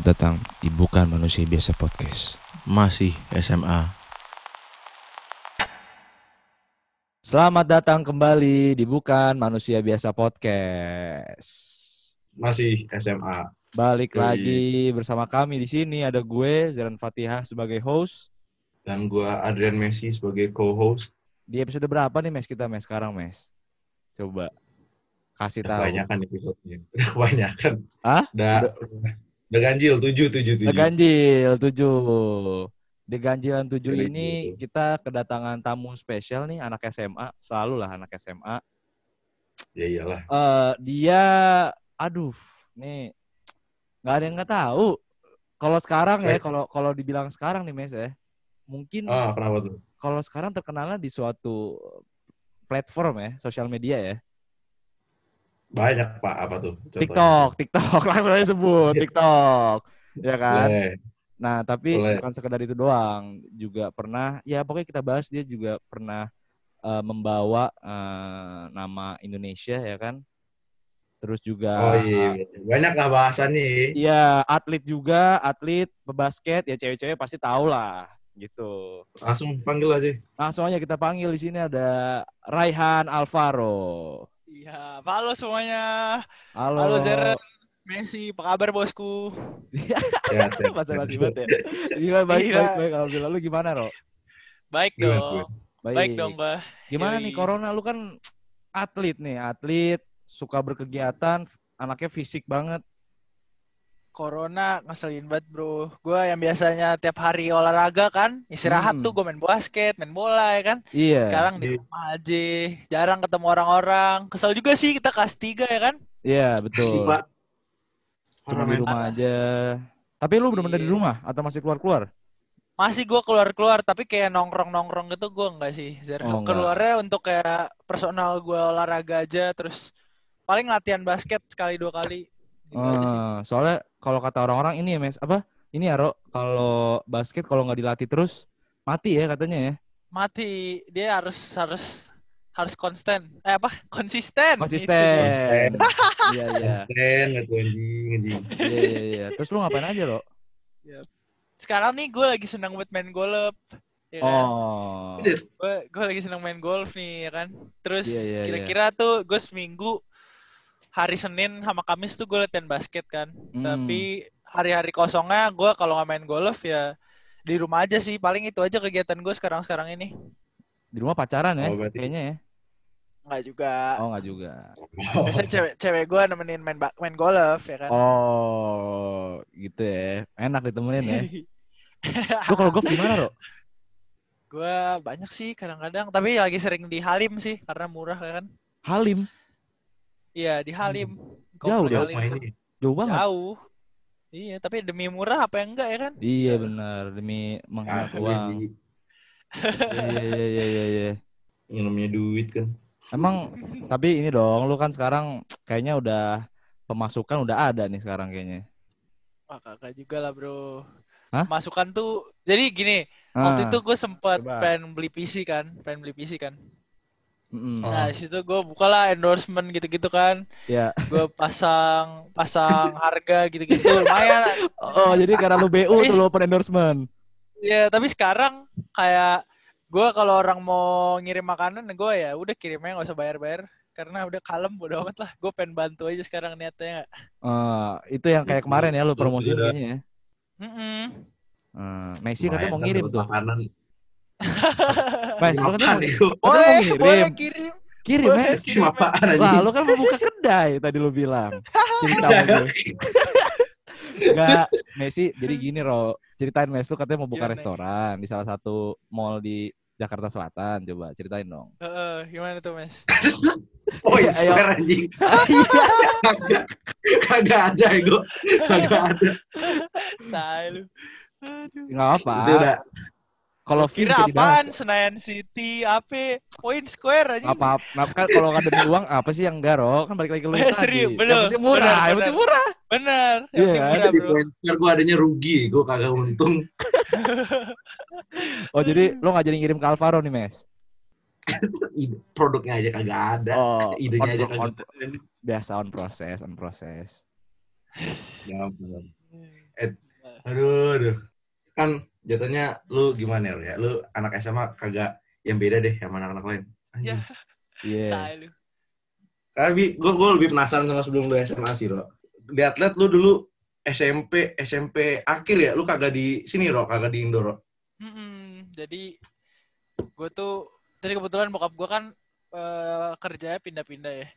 Selamat datang di Bukan Manusia Biasa Podcast MASIH SMA. Selamat datang kembali di Bukan Manusia Biasa Podcast MASIH SMA. Balik lagi bersama kami di sini. Ada gue, Zerand Fatiha, sebagai host. Dan gue, Adrian Messi, sebagai co-host. Di episode berapa nih, Mes? Kita, Mes, sekarang, Mes? Coba kasih tahu. Kebanyakan episode-nya. Udah kebanyakan. Hah? Udah ganjil, 7. Udah ganjil, 7. Di ganjilan 7 ini kita kedatangan tamu spesial nih, anak SMA. Selalu lah anak SMA. Ya iyalah. Dia, aduh, nih nggak ada yang nggak tahu. Kalau sekarang ya, kalau dibilang sekarang nih, Mes, ya, mungkin. Ah, kenapa tuh? Kalau sekarang terkenalnya di suatu platform ya, sosial media ya. Banyak, Pak. Apa tuh? Contohnya? TikTok. Langsung aja sebut. TikTok. Ya kan? Boleh. Nah, tapi bukan sekedar itu doang. Juga pernah, ya pokoknya kita bahas, dia juga pernah membawa nama Indonesia, ya kan? Terus juga... Oh iya, banyak lah bahasan nih. Iya, atlet juga, atlet pebasket, ya cewek-cewek pasti tahu lah. Gitu. Langsung panggil aja. Langsung aja kita panggil. Di sini ada Rayhan Alvaro. Iya, halo semuanya. Halo Zeren, Messi, apa kabar bosku? Ya, basa-basi banget ya. Gimana, baik. Alhamdulillah, lu gimana, Ro? Baik dong. Baik dong, Bah. Gimana nih corona? Lu kan atlet, suka berkegiatan, anaknya fisik banget. Corona ngeselin banget, bro. Gue yang biasanya tiap hari olahraga kan, istirahat tuh gue main basket, main bola ya kan. Iya. Sekarang di rumah aja, jarang ketemu orang-orang. Kesel juga sih, kita kelas 3 ya kan. Iya, betul. Kasih, Pak. Cuma di rumah aja. Tapi lu bener-bener di rumah atau masih keluar-keluar? Masih, gue keluar-keluar, tapi kayak nongkrong-nongkrong gitu gue enggak sih. Oh, keluarnya enggak. Untuk kayak personal gue olahraga aja, terus paling latihan basket sekali 2 kali. Soalnya kalau kata orang-orang ini ya, Mes, apa? Ini ya, Ro, kalau basket kalau nggak dilatih terus mati ya katanya ya. Mati. Dia harus konsisten. Konsisten. Iya. Konsisten, ngedoing. Iya. Terus lu ngapain aja, Ro? Sekarang nih gue lagi senang buat main golf. Ya kan? Oh. Gue lagi senang main golf nih, ya kan. Terus kira-kira tuh gue seminggu hari Senin sama Kamis tuh gue latihan basket kan. Tapi hari-hari kosongnya gue kalau nggak main golf ya di rumah aja sih. Paling itu aja kegiatan gue sekarang-sekarang ini. Di rumah pacaran ya? Kayaknya ya? Nggak juga. Oh, nggak juga. Biasanya cewek gue nemenin main golf ya kan. Oh, gitu ya. Enak ditemenin ya. Lu kalau golf gimana, Ro? Gue banyak sih kadang-kadang. Tapi lagi sering di Halim sih karena murah ya kan. Halim? Iya, di Halim. Jauh banget. Jauh. Iya, tapi demi murah apa yang enggak ya kan? Iya benar, demi menghemat uang. Iya. Yang namanya duit kan. Emang, tapi ini dong, lu kan sekarang kayaknya udah pemasukan udah ada nih sekarang kayaknya. Wah, kakak juga lah, bro. Hah? Masukan tuh, jadi gini, waktu itu gue sempat pengen beli PC kan. Nah, situ gue bukalah endorsement gitu-gitu kan. Iya. Yeah. Gue pasang harga gitu-gitu lumayan. Oh, jadi karena lu BU tuh lu open endorsement. Iya, tapi sekarang kayak gue kalau orang mau ngirim makanan, gue ya udah kirimnya nggak usah bayar-bayar karena udah kalem, bodo amat lah. Gue pengen bantu aja sekarang niatnya. Itu yang kayak kemarin ya lu promosi kayaknya ya. Messi katanya mau ngirim tuh makanan. Mas, lu boleh kirim Mas. Wah, lu kan mau buka kedai tadi lu bilang. Enggak, Messi, jadi gini, Ro. Ceritain, Mas, lu katanya mau buka restoran di salah satu mall di Jakarta Selatan. Coba ceritain dong. Gimana tuh, Mas? Oh, iya, square anjing. Kagak ada ego. Kagak ada. Say lu. Aduh. Enggak apa. Kalau kira apaan, Senayan City, apa, Point Square aja. Apa, kalau nggak demi uang, apa sih yang enggak, Ro? Kan balik lagi ke lu tadi. Serius, bener. Yang penting murah. Bener. Yang penting murah, bro. Di Point Square gue adanya rugi, gue kagak untung. Oh, jadi lo nggak jadi ngirim ke Alvaro nih, Mes? Produknya aja kagak ada. Oh, idenya aja kagak ada. Biasa on process. Aduh. Kan jatuhnya lu gimana ya? Lu anak SMA kagak yang beda deh sama anak-anak lain. Iya. Saya lu. Tapi gue lebih penasaran sama sebelum lu SMA sih, Ro. Lihat-lihat lu dulu SMP akhir ya? Lu kagak di sini, Ro? Kagak di Indo, Ro? Jadi gue tuh jadi kebetulan bokap gue kan kerjanya pindah-pindah ya.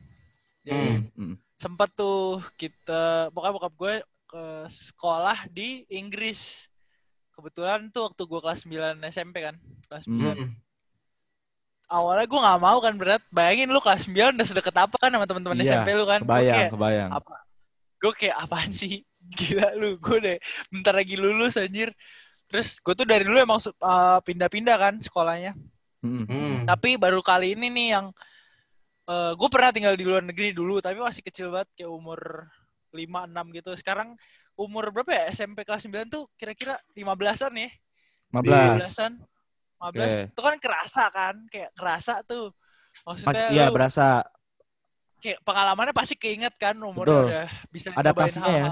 Jadi sempat tuh kita bokap gue ke sekolah di Inggris. Kebetulan tuh waktu gue kelas 9 SMP kan. Kelas 9. Awalnya gue gak mau kan, berat. Bayangin lu kelas 9 udah sedekat apa kan sama teman-teman SMP lu kan. Kebayang. Gue kayak apaan sih? Gila lu. Gue deh bentar lagi lulus anjir. Terus gue tuh dari dulu emang pindah-pindah kan sekolahnya. Tapi baru kali ini nih yang gue pernah tinggal di luar negeri dulu, tapi masih kecil banget, kayak umur 5-6 gitu. Sekarang umur berapa ya? SMP kelas 9 tuh kira-kira 15-an ya? 15-an. Okay. Itu kan kerasa kan? Kayak kerasa tuh. Maksudnya iya, berasa. Kayak pengalamannya pasti keinget kan, umurnya betul. Udah bisa nyobain hal-hal. Ya?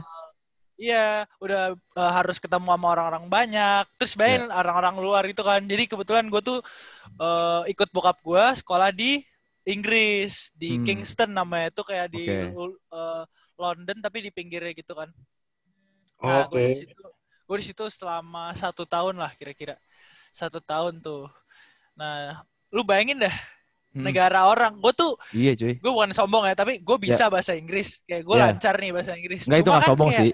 Iya, udah harus ketemu sama orang-orang banyak. Terus bayangin orang-orang luar itu kan. Jadi kebetulan gue tuh ikut bokap gue sekolah di Inggris, di Kingston namanya, itu kayak di London tapi di pinggirnya gitu kan. Nah, gue di situ selama 1 tahun lah kira-kira. 1 tahun tuh. Nah, lu bayangin dah negara orang. Gue tuh, gue bukan sombong ya, tapi gue bisa bahasa Inggris. Kayak gue lancar nih bahasa Inggris. Enggak, itu nggak kan sombong kayak... sih.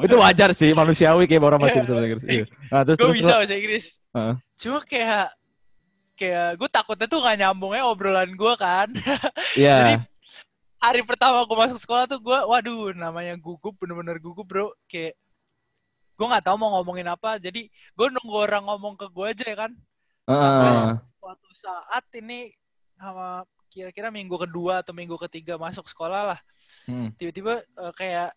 Itu wajar sih, manusiawi kayak orang masih bisa bahasa Inggris. Nah, gue bisa bahasa Inggris. Cuma kayak gue takutnya tuh gak nyambungnya obrolan gue kan. Jadi hari pertama gue masuk sekolah tuh gue, waduh, namanya gugup, bener-bener gugup bro. Kayak gue gak tahu mau ngomongin apa, jadi gue nunggu orang ngomong ke gue aja ya kan. Suatu saat ini sama kira-kira minggu kedua atau minggu ketiga masuk sekolah lah, tiba-tiba kayak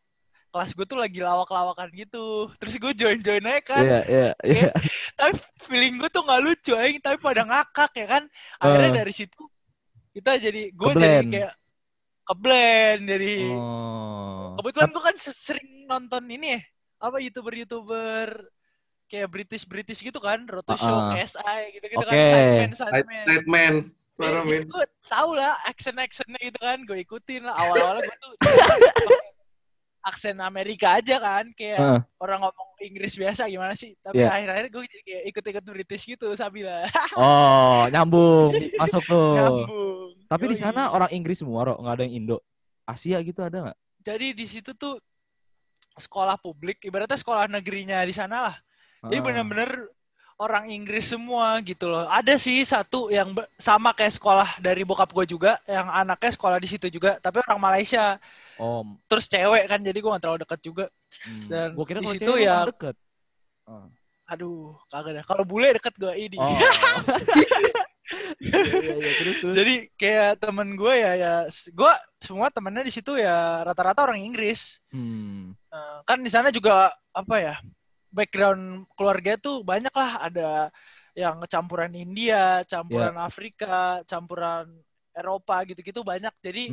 kelas gue tuh lagi lawak-lawakan gitu. Terus gue join-join aja kan. Tapi feeling gue tuh gak lucu aja. Tapi pada ngakak ya kan. Akhirnya dari situ, kita jadi, gue jadi kayak keblend. Jadi, kebetulan gue kan sering nonton ini ya. Apa, YouTuber-YouTuber kayak British-British gitu kan. Rotoshow, KSI gitu-gitu kan. Sidemen. Gue tau lah action-actionnya gitu kan. Gue ikutin lah. Awal-awalnya gue tuh... aksen Amerika aja kan, kayak orang ngomong Inggris biasa gimana sih, tapi akhir-akhir gue jadi kayak ikut-ikut British gitu, sabila. Nyambung, masuk tuh. Nyambung. Tapi di sana orang Inggris semua, Ro, nggak ada yang Indo, Asia gitu ada nggak? Jadi di situ tuh sekolah publik, ibaratnya sekolah negerinya di sana lah. Jadi benar-benar orang Inggris semua gitu loh. Ada sih satu yang sama kayak sekolah dari bokap gue juga, yang anaknya sekolah di situ juga, tapi orang Malaysia. Terus cewek kan, jadi gue gak terlalu dekat juga. Dan gua kira di situ ya deket. Aduh, kagak dah. Kalau bule deket gue ini. Jadi kayak temen gue ya gue semua temennya di situ ya rata-rata orang Inggris. Kan di sana juga apa ya, background keluarga tuh banyak lah, ada yang campuran India, campuran Afrika, campuran Eropa gitu-gitu banyak. Jadi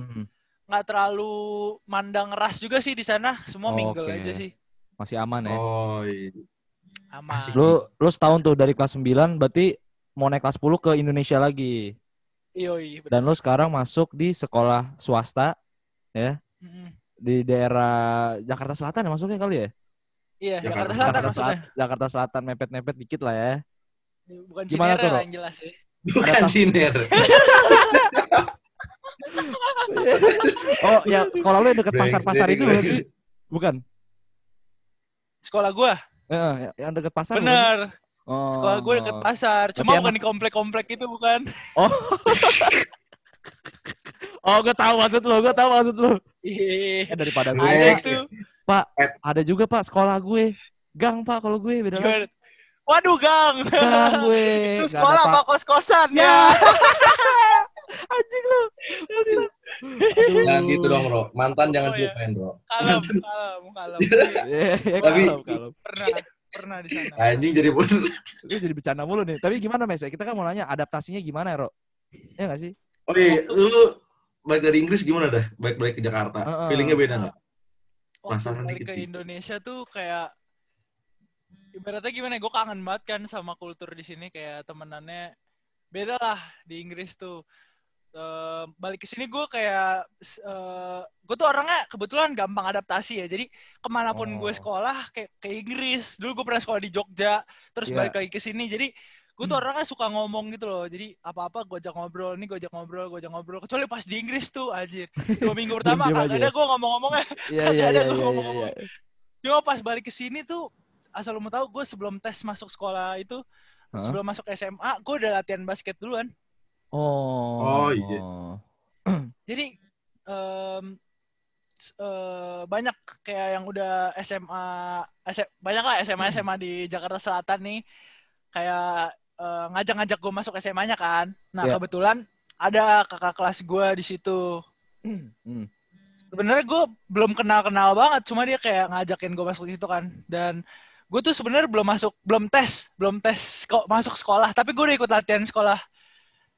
nggak terlalu mandang ras juga sih di sana, semua mingle aja sih. Masih aman ya. Aman. Lu setahun tuh dari kelas 9 berarti mau naik kelas 10 ke Indonesia lagi. Iya. Dan lu sekarang masuk di sekolah swasta ya. Di daerah Jakarta Selatan ya masuknya kali ya? Iya, Jakarta Selatan mepet-mepet dikit lah ya. Bukan gimana Cinere tuh, yang jelas sih. Bukan Cinere. Ya sekolah lu yang deket pasar-pasar itu bukan? Sekolah gua? Yang deket pasar. Bener. Sekolah gua deket pasar, cuma bukan di komplek-komplek itu bukan. Gue tahu maksud lu. Iya. Daripada gue. Ada itu. Pak, ada juga Pak sekolah gue. Gang Pak kalau gue beda. Waduh, gang gue. Itu sekolah apa kos-kosan ya. Anjing lu. Jangan gitu dong, Bro. Mantan jangan diupain, Bro. Kalem. Tapi pernah di sana. Anjing jadi bodoh. Lu jadi bercanda mulu nih. Tapi gimana, Mes? Kita kan mau nanya adaptasinya gimana, Ro? Ya enggak sih? Oke, lu balik dari Inggris gimana dah? Balik ke Jakarta. Feelingnya beda nggak? Penasaran dikit. Ke Indonesia tuh kayak ibaratnya gimana? Gue kangen banget kan sama kultur di sini, kayak temenannya beda lah di Inggris tuh. Balik ke sini gue kayak gue tuh orangnya kebetulan gampang adaptasi ya, jadi kemanapun gue sekolah kayak ke Inggris dulu gue pernah sekolah di Jogja, terus balik lagi ke sini, jadi gue tuh orangnya suka ngomong gitu loh, jadi apa-apa gue ajak ngobrol, nih gue ajak ngobrol, kecuali pas di Inggris tuh anjir 2 minggu pertama kagak ada gue ngomong-ngomongnya, cuma pas balik ke sini tuh, asal lo mau tahu, gue sebelum tes masuk sekolah itu sebelum masuk SMA gue udah latihan basket duluan. Jadi banyak kayak yang udah SMA di Jakarta Selatan nih kayak ngajak-ngajak gue masuk SMA-nya kan. Nah, kebetulan ada kakak kelas gue di situ. Sebenarnya gue belum kenal-kenal banget, cuma dia kayak ngajakin gue masuk situ kan. Dan gue tuh sebenarnya belum tes kok masuk sekolah, tapi gue udah ikut latihan sekolah.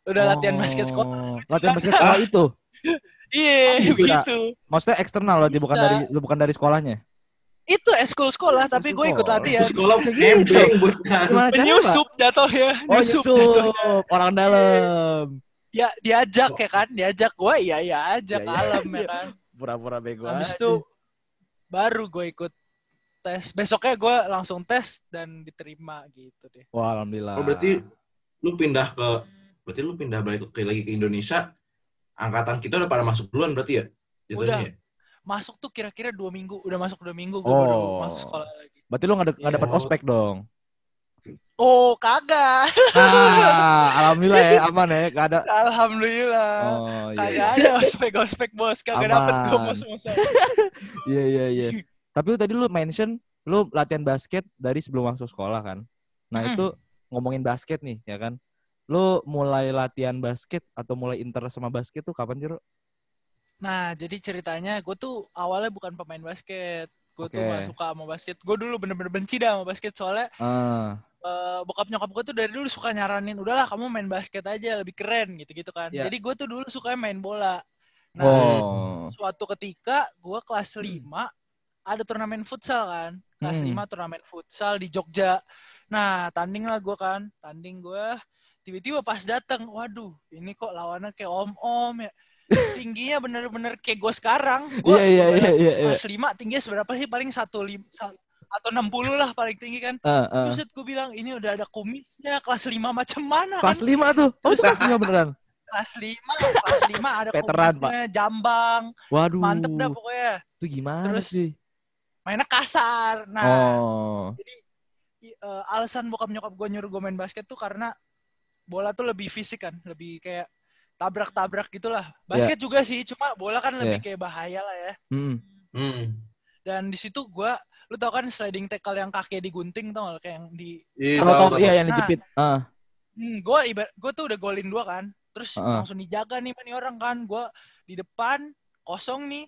Udah latihan basket sekolah. Latihan basket sekolah itu? Iya, begitu. Maksudnya eksternal loh, bukan dari sekolahnya? Itu eskul sekolah, tapi gue ikut latihan. Sekolah gitu. Penyusup jatuh ya. Penyusup, orang dalam. Ya, diajak ya kan, diajak gue, iya ajak alam ya kan. Pura-pura bego. Habis itu, baru gue ikut tes. Besoknya gue langsung tes dan diterima gitu deh. Wah, alhamdulillah. Oh, berarti lu pindah balik lagi ke Indonesia, angkatan kita udah pada masuk duluan berarti ya? Udah. Ya? Masuk tuh kira-kira 2 minggu. Udah masuk 2 minggu, gue baru masuk sekolah lagi. Berarti lu gak dapet ospek dong? Oh, kagak. Alhamdulillah ya, aman ya. Gak ada. Alhamdulillah. Kagak ada ospek-ospek, bos. Kagak dapet gue mos-mosan. Iya. Tapi lu tadi lu mention, lu latihan basket dari sebelum masuk sekolah kan? Nah, itu ngomongin basket nih, ya kan? Lo mulai latihan basket atau mulai interest sama basket tuh kapan sih, Ro? Nah, jadi ceritanya gue tuh awalnya bukan pemain basket. Gue tuh gak suka sama basket. Gue dulu bener-bener benci dah sama basket soalnya bokap nyokap gue tuh dari dulu suka nyaranin, udahlah kamu main basket aja, lebih keren gitu-gitu kan. Jadi gue tuh dulu sukanya main bola. Nah, suatu ketika gue kelas 5 ada turnamen futsal kan. Kelas 5 turnamen futsal di Jogja. Nah, tanding lah gue kan. Tanding gue. Tiba-tiba pas datang, waduh, ini kok lawannya kayak om-om ya. Tingginya bener-bener kayak gue sekarang. Gue kelas 5, tingginya seberapa sih? Paling 1.5 atau 60 lah paling tinggi kan. Terus gue bilang, ini udah ada kumisnya, kelas 5 macam mana kan. Kelas 5 tuh? Oh, itu kelas 5 beneran? Kelas 5 ada veteran, kumisnya, jambang. Waduh. Mantep dah pokoknya. Itu gimana terus, sih? Mainnya kasar. Nah, jadi alasan bokap nyokap gue nyuruh gue main basket tuh karena bola tuh lebih fisik kan, lebih kayak tabrak-tabrak gitulah. Basket juga sih, cuma bola kan lebih kayak bahaya lah ya. Dan di situ gue, lu tau kan sliding tackle yang kakinya digunting tau gak? Kayak yang di... Iya, yang dijepit. Gue tuh udah golin 2 kan, terus langsung dijaga nih orang kan. Gue di depan, kosong nih,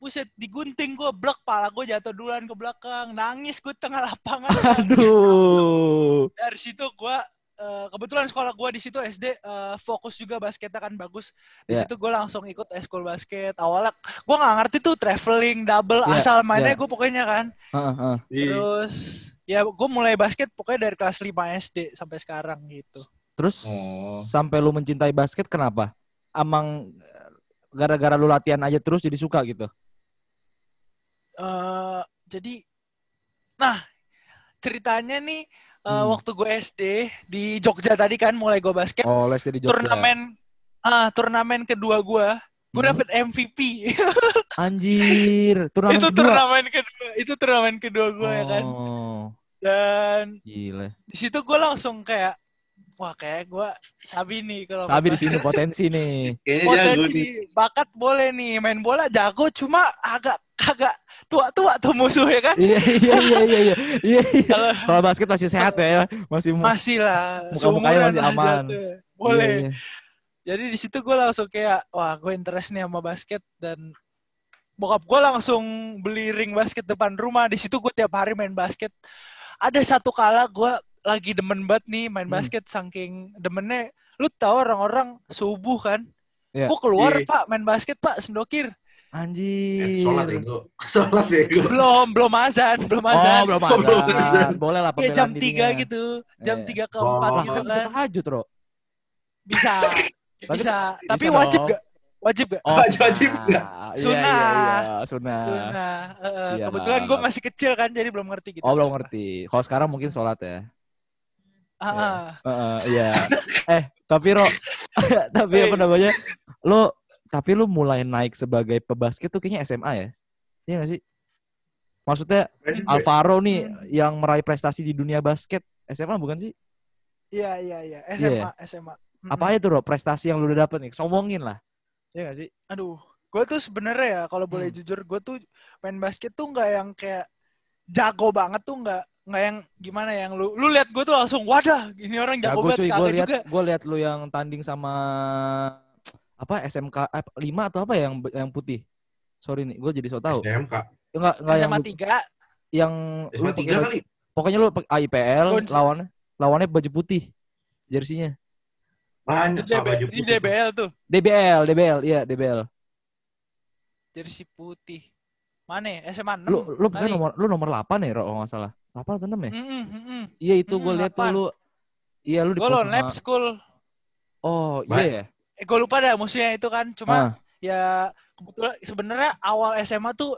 buset digunting gue, blek, pala gue jatuh duluan ke belakang. Nangis gue tengah lapangan. Aduh. Kan. Dari situ gue... kebetulan sekolah gue di situ SD fokus juga basketnya kan bagus. Di situ gue langsung ikut eskul basket. Awalnya gue nggak ngerti tuh traveling double asal mainnya gue pokoknya kan. Terus ya gue mulai basket pokoknya dari kelas 5 SD sampai sekarang gitu. Terus sampai lu mencintai basket kenapa? Amang gara-gara lu latihan aja terus jadi suka gitu? Jadi, nah ceritanya nih. Waktu gue SD di Jogja tadi kan mulai gue basket. SD di Jogja. Turnamen kedua gue dapet MVP. Anjir, turnamen itu kedua. Itu turnamen kedua gue ya kan. Dan gila. Di situ gue langsung kayak wah kayak gue sabi nih kalau sabi di sini potensi nih. Potensi nih. Bakat boleh nih, main bola jago cuma agak tua-tua tuh musuh ya kan? Iya. Kalau basket masih sehat ya, masih lah. Seumuran masih aman. Boleh. Iya. Jadi di situ gue langsung kayak, wah gue interest nih sama basket dan bokap gue langsung beli ring basket depan rumah. Di situ gue tiap hari main basket. Ada satu kala gue lagi demen banget nih main basket saking demennya. Lu tahu orang-orang subuh kan? Gue keluar Pak main basket Pak sendokir. Anjir. Sholat ya gue. Sholat ya gue. Belum azan. Oh, belum azan. Boleh lah pembelaan. Ya jam 3 gitu. Jam 3 ke 4 gitu kan. Tahajud, Bro. Bisa. Tapi wajib gak? Oh, wajib gak? Sunah. Kebetulan gue masih kecil kan, jadi belum ngerti gitu. Oh, belum ngerti. Kalau sekarang mungkin sholat ya. Iya. Tapi Ro, tapi apa namanya? Tapi lu mulai naik sebagai pebasket tuh kayaknya SMA ya? Iya gak sih? Maksudnya Alvaro nih yang meraih prestasi di dunia basket SMA bukan sih? Iya. SMA. Apa aja tuh Ro prestasi yang lu udah dapet nih? Somongin lah. Iya gak sih? Aduh, gue tuh sebenarnya ya kalau boleh jujur, gue tuh main basket tuh gak yang kayak jago banget tuh nggak yang gimana yang lu lihat gue tuh langsung wadah ini orang jago banget. Gue lihat lu yang tanding sama apa SMK 5 atau apa yang putih? Sorry nih, gue jadi so tau. SMK. Enggak SMA 3. Yang SMA 3 kali. Pokoknya lu IPL lawannya baju putih jersinya. Banyak baju putih. Ini DBL tuh. DBL, iya DBL. Jersi putih. Mana? SMA 6. Lu kan nomor 8 ya kalau enggak salah. 8 atau 6 ya? Iya itu gue lihat tuh lu. Iya lu di Golden Lab School. Oh, iya. Gue lupa dah musuhnya itu kan, cuma ya kebetulan sebenarnya awal SMA tuh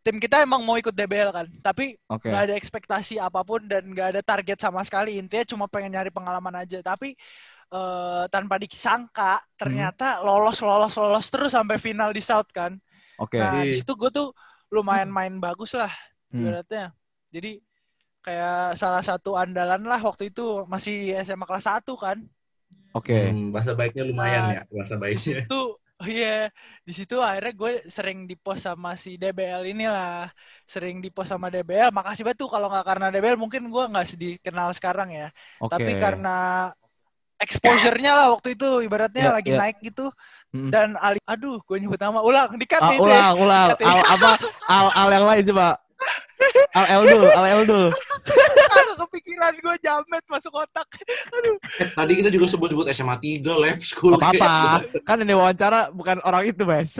tim kita emang mau ikut DBL kan, tapi nggak ada ekspektasi apapun dan nggak ada target sama sekali, intinya cuma pengen nyari pengalaman aja. Tapi tanpa disangka ternyata lolos terus sampai final di South kan. Nah di situ gue tuh lumayan main bagus lah ibaratnya. Jadi kayak salah satu andalan lah waktu itu masih SMA kelas 1 kan. Bahasa baiknya lumayan ya, bahasa baiknya. Itu, iya. Di situ akhirnya gue sering di-post sama si DBL inilah. Makasih banget tuh, kalau nggak karena DBL mungkin gue nggak dikenal sekarang ya. Tapi karena exposure-nya lah waktu itu, ibaratnya lagi naik gitu. Dan aduh, gue nyebut nama. Ulang, dikat nih. Ulang. Al yang lain coba. Al dulu. Aduh, kepikiran gue jamet masuk otak. Aduh. Tadi kita juga sebut-sebut SMA 3, Lab School. Gak apa-apa. Kan ini wawancara bukan orang itu, Mas.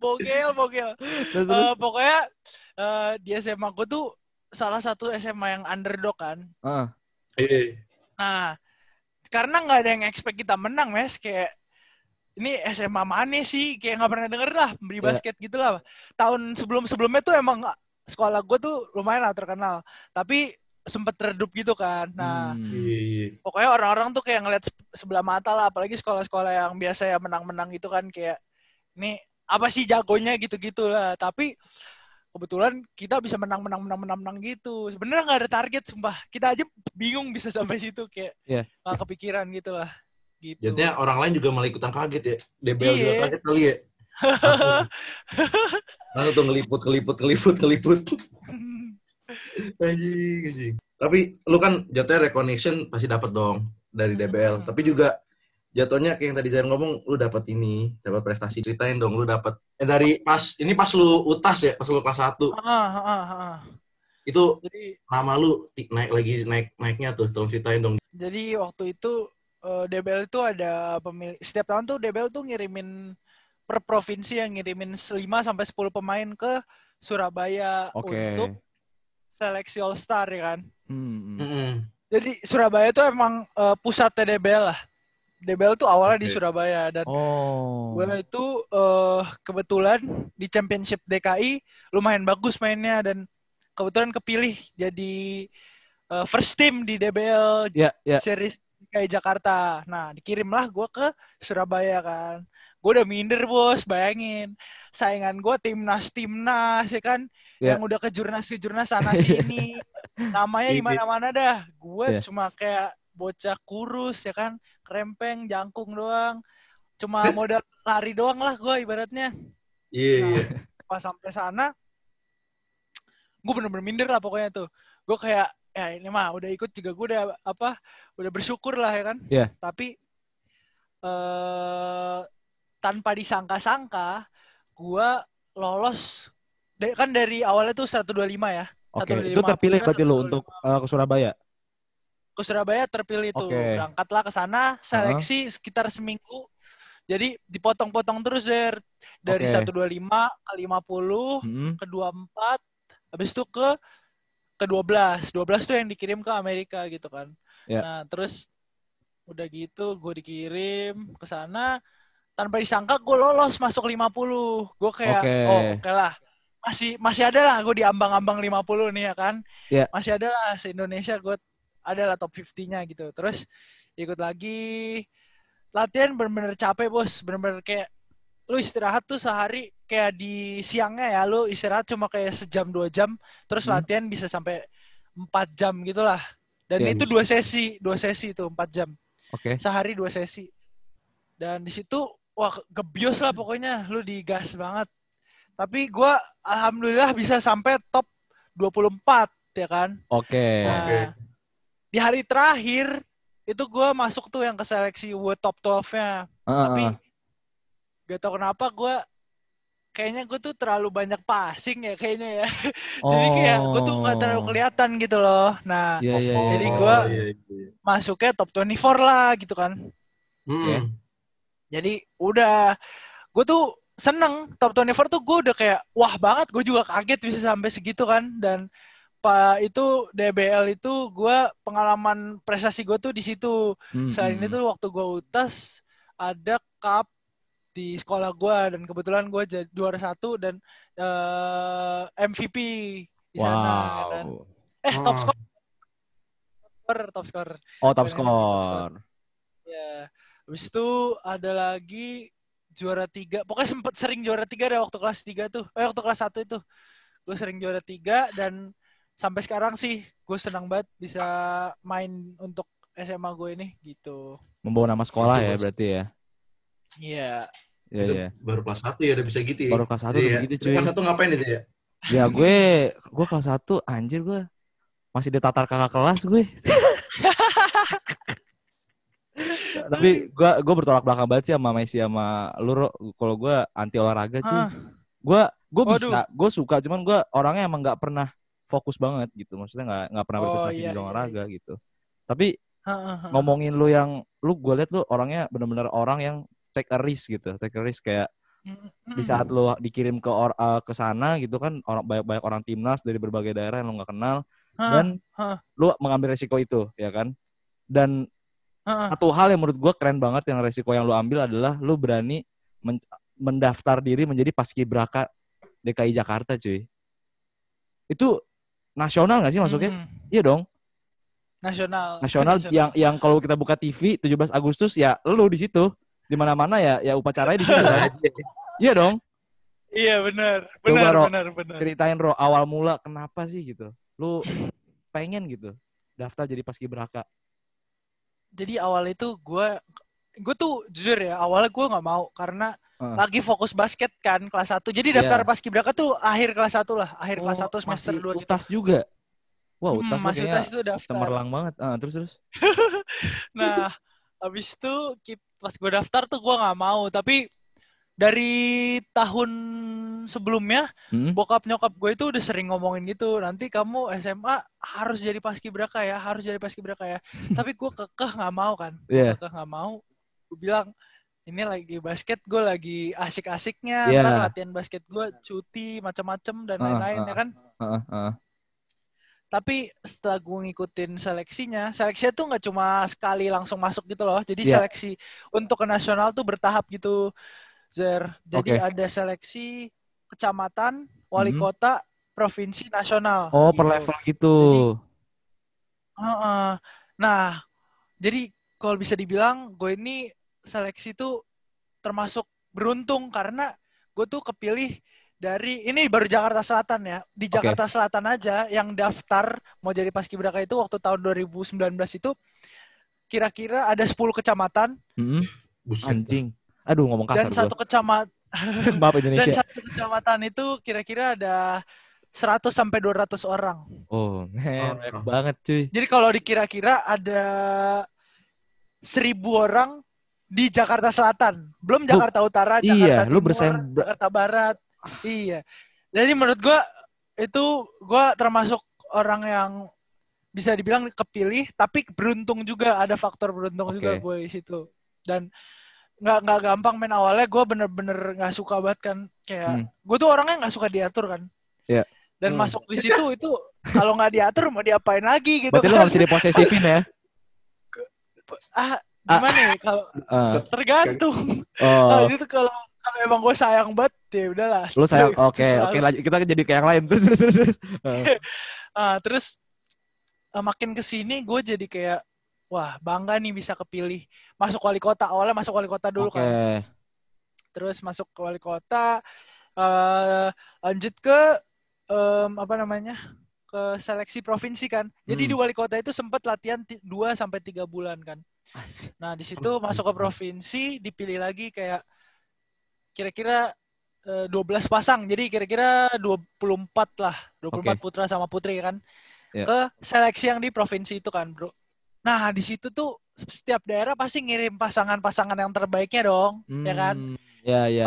Bogel. Pokoknya di SMA gue tuh salah satu SMA yang underdog kan. Nah, karena gak ada yang expect kita menang, Mas. Kayak ini SMA mana sih? Kayak gak pernah denger lah, beli basket gitu lah. Tahun sebelum-sebelumnya tuh emang sekolah gue tuh lumayan lah terkenal. Tapi sempet redup gitu kan. Nah, pokoknya orang-orang tuh kayak ngeliat sebelah mata lah. Apalagi sekolah-sekolah yang biasa ya menang-menang gitu kan. Kayak, ini apa sih jagonya gitu-gitu lah. Tapi kebetulan kita bisa menang gitu. Sebenarnya gak ada target, sumpah. Kita aja bingung bisa sampai situ. Kayak gak kepikiran gitu lah. Gitu. Jadinya orang lain juga malah ikutan kaget ya. DBL juga kaget kali ya. Lalu tuh ngeliput. Anjing. Tapi lu kan jatuhnya recognition pasti dapat dong dari DBL. Tapi juga jatuhnya kayak yang tadi Zain ngomong, lu dapat ini, dapat prestasi. Ceritain dong, lu dapat dari pas lu UTAS ya, pas lu kelas 1. Itu jadi, nama lu naiknya tuh, tolong ceritain dong. Jadi waktu itu DBL tuh ada setiap tahun tuh DBL tuh ngirimin per provinsi yang ngirimin 5-10 pemain ke Surabaya untuk seleksi All Star ya kan. Jadi Surabaya tuh emang pusatnya DBL lah. DBL tuh awalnya di Surabaya dan gue itu kebetulan di Championship DKI lumayan bagus mainnya dan kebetulan kepilih jadi first team di DBL series DKI Jakarta. Nah, dikirimlah gue ke Surabaya kan. Gue udah minder, bos. Bayangin. Saingan gue timnas ya kan. Yang udah kejurnas sana sini. Namanya di mana-mana dah. Gue cuma kayak bocah kurus ya kan. Krempeng, jangkung doang. Cuma modal lari doang lah gue ibaratnya. Pas sampai sana, gue bener-bener minder lah pokoknya tuh. Gue kayak ya ini mah udah ikut juga gue udah bersyukur lah ya kan. Tapi tanpa disangka-sangka gue lolos kan dari awalnya tuh 125 ya. 125 itu terpilih berarti lo untuk ke Surabaya. Ke Surabaya terpilih tuh berangkatlah ke sana seleksi sekitar seminggu. Jadi dipotong-potong terus Zer. Dari 125 ke 50, ke 24, habis itu ke 12. 12 tuh yang dikirim ke Amerika gitu kan. Yeah. Nah, terus udah gitu gue dikirim ke sana tanpa disangka gue lolos masuk 50. Gue kayak oke lah. Masih ada lah gue di ambang-ambang 50 nih ya kan. Yeah. Masih ada lah se-Indonesia gue adalah top 50-nya gitu. Terus ikut lagi latihan bener-bener capek bos, bener-bener kayak lu istirahat tuh sehari kayak di siangnya ya lu istirahat cuma kayak sejam 2 jam, terus latihan bisa sampai 4 jam gitulah. Dan yeah, itu 2 sesi itu 4 jam. Sehari 2 sesi. Dan di situ wah gebios lah pokoknya, lu digas banget. Tapi gue alhamdulillah bisa sampai top 24 ya kan. Nah, di hari terakhir itu gue masuk tuh yang ke seleksi World Top 12-nya. Tapi gak tau kenapa gue kayaknya gue tuh terlalu banyak passing ya kayaknya ya. Jadi kayak gue tuh gak terlalu kelihatan gitu loh. Nah, jadi gue masuknya top 24 lah gitu kan. Jadi udah gue tuh seneng top 24 tuh gue udah kayak wah banget, gue juga kaget bisa sampai segitu kan. Dan itu DBL itu gue pengalaman prestasi gue tuh di situ. Selain itu waktu gue UTAS ada cup di sekolah gue dan kebetulan gue jadi juara 1 dan MVP di sana kan. Top score. Top score. Ya. Habis itu ada lagi juara 3. Pokoknya sempet sering juara 3 deh waktu kelas 3 tuh. Waktu kelas 1 itu. Gue sering juara 3 dan sampai sekarang sih gue senang banget bisa main untuk SMA gue ini gitu. Membawa nama sekolah ya berarti ya. Iya. Baru kelas 1 ya udah bisa gitu ya. Baru kelas 1 udah gitu cuy. Kelas 1 ngapain itu ya? Ya gue kelas 1 anjir gue. Masih ditatar kakak kelas gue. Tapi gue bertolak belakang banget sih sama Messi sama Luro. Kalau gue anti olahraga cuy. Gue bisa, gue suka cuman gue orangnya emang enggak pernah fokus banget gitu, maksudnya nggak pernah berprestasi di olahraga gitu. Tapi ngomongin lu yang lu gue liat lu orangnya benar-benar orang yang take a risk gitu, take a risk kayak di saat lu dikirim ke sana gitu kan orang banyak orang timnas dari berbagai daerah yang lu nggak kenal dan lu mengambil resiko itu ya kan. Dan satu hal yang menurut gue keren banget yang resiko yang lu ambil adalah lu berani mendaftar diri menjadi Paskibraka DKI Jakarta cuy. Itu nasional nggak sih maksudnya? Iya dong. Nasional. Yang kalau kita buka TV 17 Agustus ya lu di situ, di mana-mana ya upacaranya di situ. Iya dong. Iya benar. Ceritain Ro awal mula kenapa sih gitu? Lu pengen gitu daftar jadi Paskibraka. Jadi awal itu gue tuh jujur ya awalnya gue nggak mau karena lagi fokus basket kan kelas 1. Jadi daftar Paskibraka tuh akhir kelas 1 lah, akhir kelas 1 semester 2 UTAS gitu. Juga. Wow, UTAS masih UTAS itu daftar. Cemerlang banget. Terus. Nah, habis itu pas gue daftar tuh gue enggak mau, tapi dari tahun sebelumnya bokap nyokap gue itu udah sering ngomongin gitu, nanti kamu SMA harus jadi Paskibraka ya, Tapi gue kekeh enggak mau kan. Kekeh enggak mau. Gue bilang ini lagi basket gue lagi asik-asiknya kan latihan basket gue cuti macam-macam dan lain-lain ya kan. Tapi setelah gue ngikutin seleksinya tuh nggak cuma sekali langsung masuk gitu loh. Jadi seleksi untuk ke nasional tuh bertahap gitu, Zer. Jadi ada seleksi kecamatan, wali kota, provinsi, nasional. Oh gitu. Per level gitu. Jadi, nah jadi kalau bisa dibilang gue ini seleksi tuh termasuk beruntung karena gue tuh kepilih dari ini baru Jakarta Selatan ya. Di Jakarta Selatan aja yang daftar mau jadi Paskibraka itu waktu tahun 2019 itu kira-kira ada 10 kecamatan. Anjing. Aduh ngomong kasar. Dan satu kecamatan dan satu kecamatan itu kira-kira ada 100 sampai 200 orang. Oh, banyak banget cuy. Jadi kalau dikira-kira ada 1000 orang di Jakarta Selatan, belum Jakarta Utara, Jakarta Timur, Jakarta Barat. Jadi menurut gue itu gue termasuk orang yang bisa dibilang kepilih, tapi beruntung juga, ada faktor beruntung juga gue di situ. Dan nggak gampang main awalnya. Gue bener-bener nggak suka banget kan, kayak gue tuh orangnya nggak suka diatur kan. Yeah. Dan masuk di situ itu kalau nggak diatur mau diapain lagi gitu. Berarti kan? Lo nggak bisa diposesifin ya? Gimana ya kalau tergantung. Itu kalau emang gue sayang banget ya udahlah. Lo sayang, oke lanjut, kita jadi kayak yang lain terus. Terus makin kesini gue jadi kayak wah bangga nih bisa kepilih masuk wali kota. Awalnya masuk wali kota dulu kan. Terus masuk ke wali kota, lanjut ke ke seleksi provinsi kan. Jadi di wali kota itu sempat latihan 2-3 bulan kan. Nah di situ masuk ke provinsi, dipilih lagi kayak kira-kira 12 pasang. Jadi kira-kira 24 putra sama putri kan. Yeah. Ke seleksi yang di provinsi itu kan bro. Nah, di situ tuh setiap daerah pasti ngirim pasangan-pasangan yang terbaiknya dong, ya kan?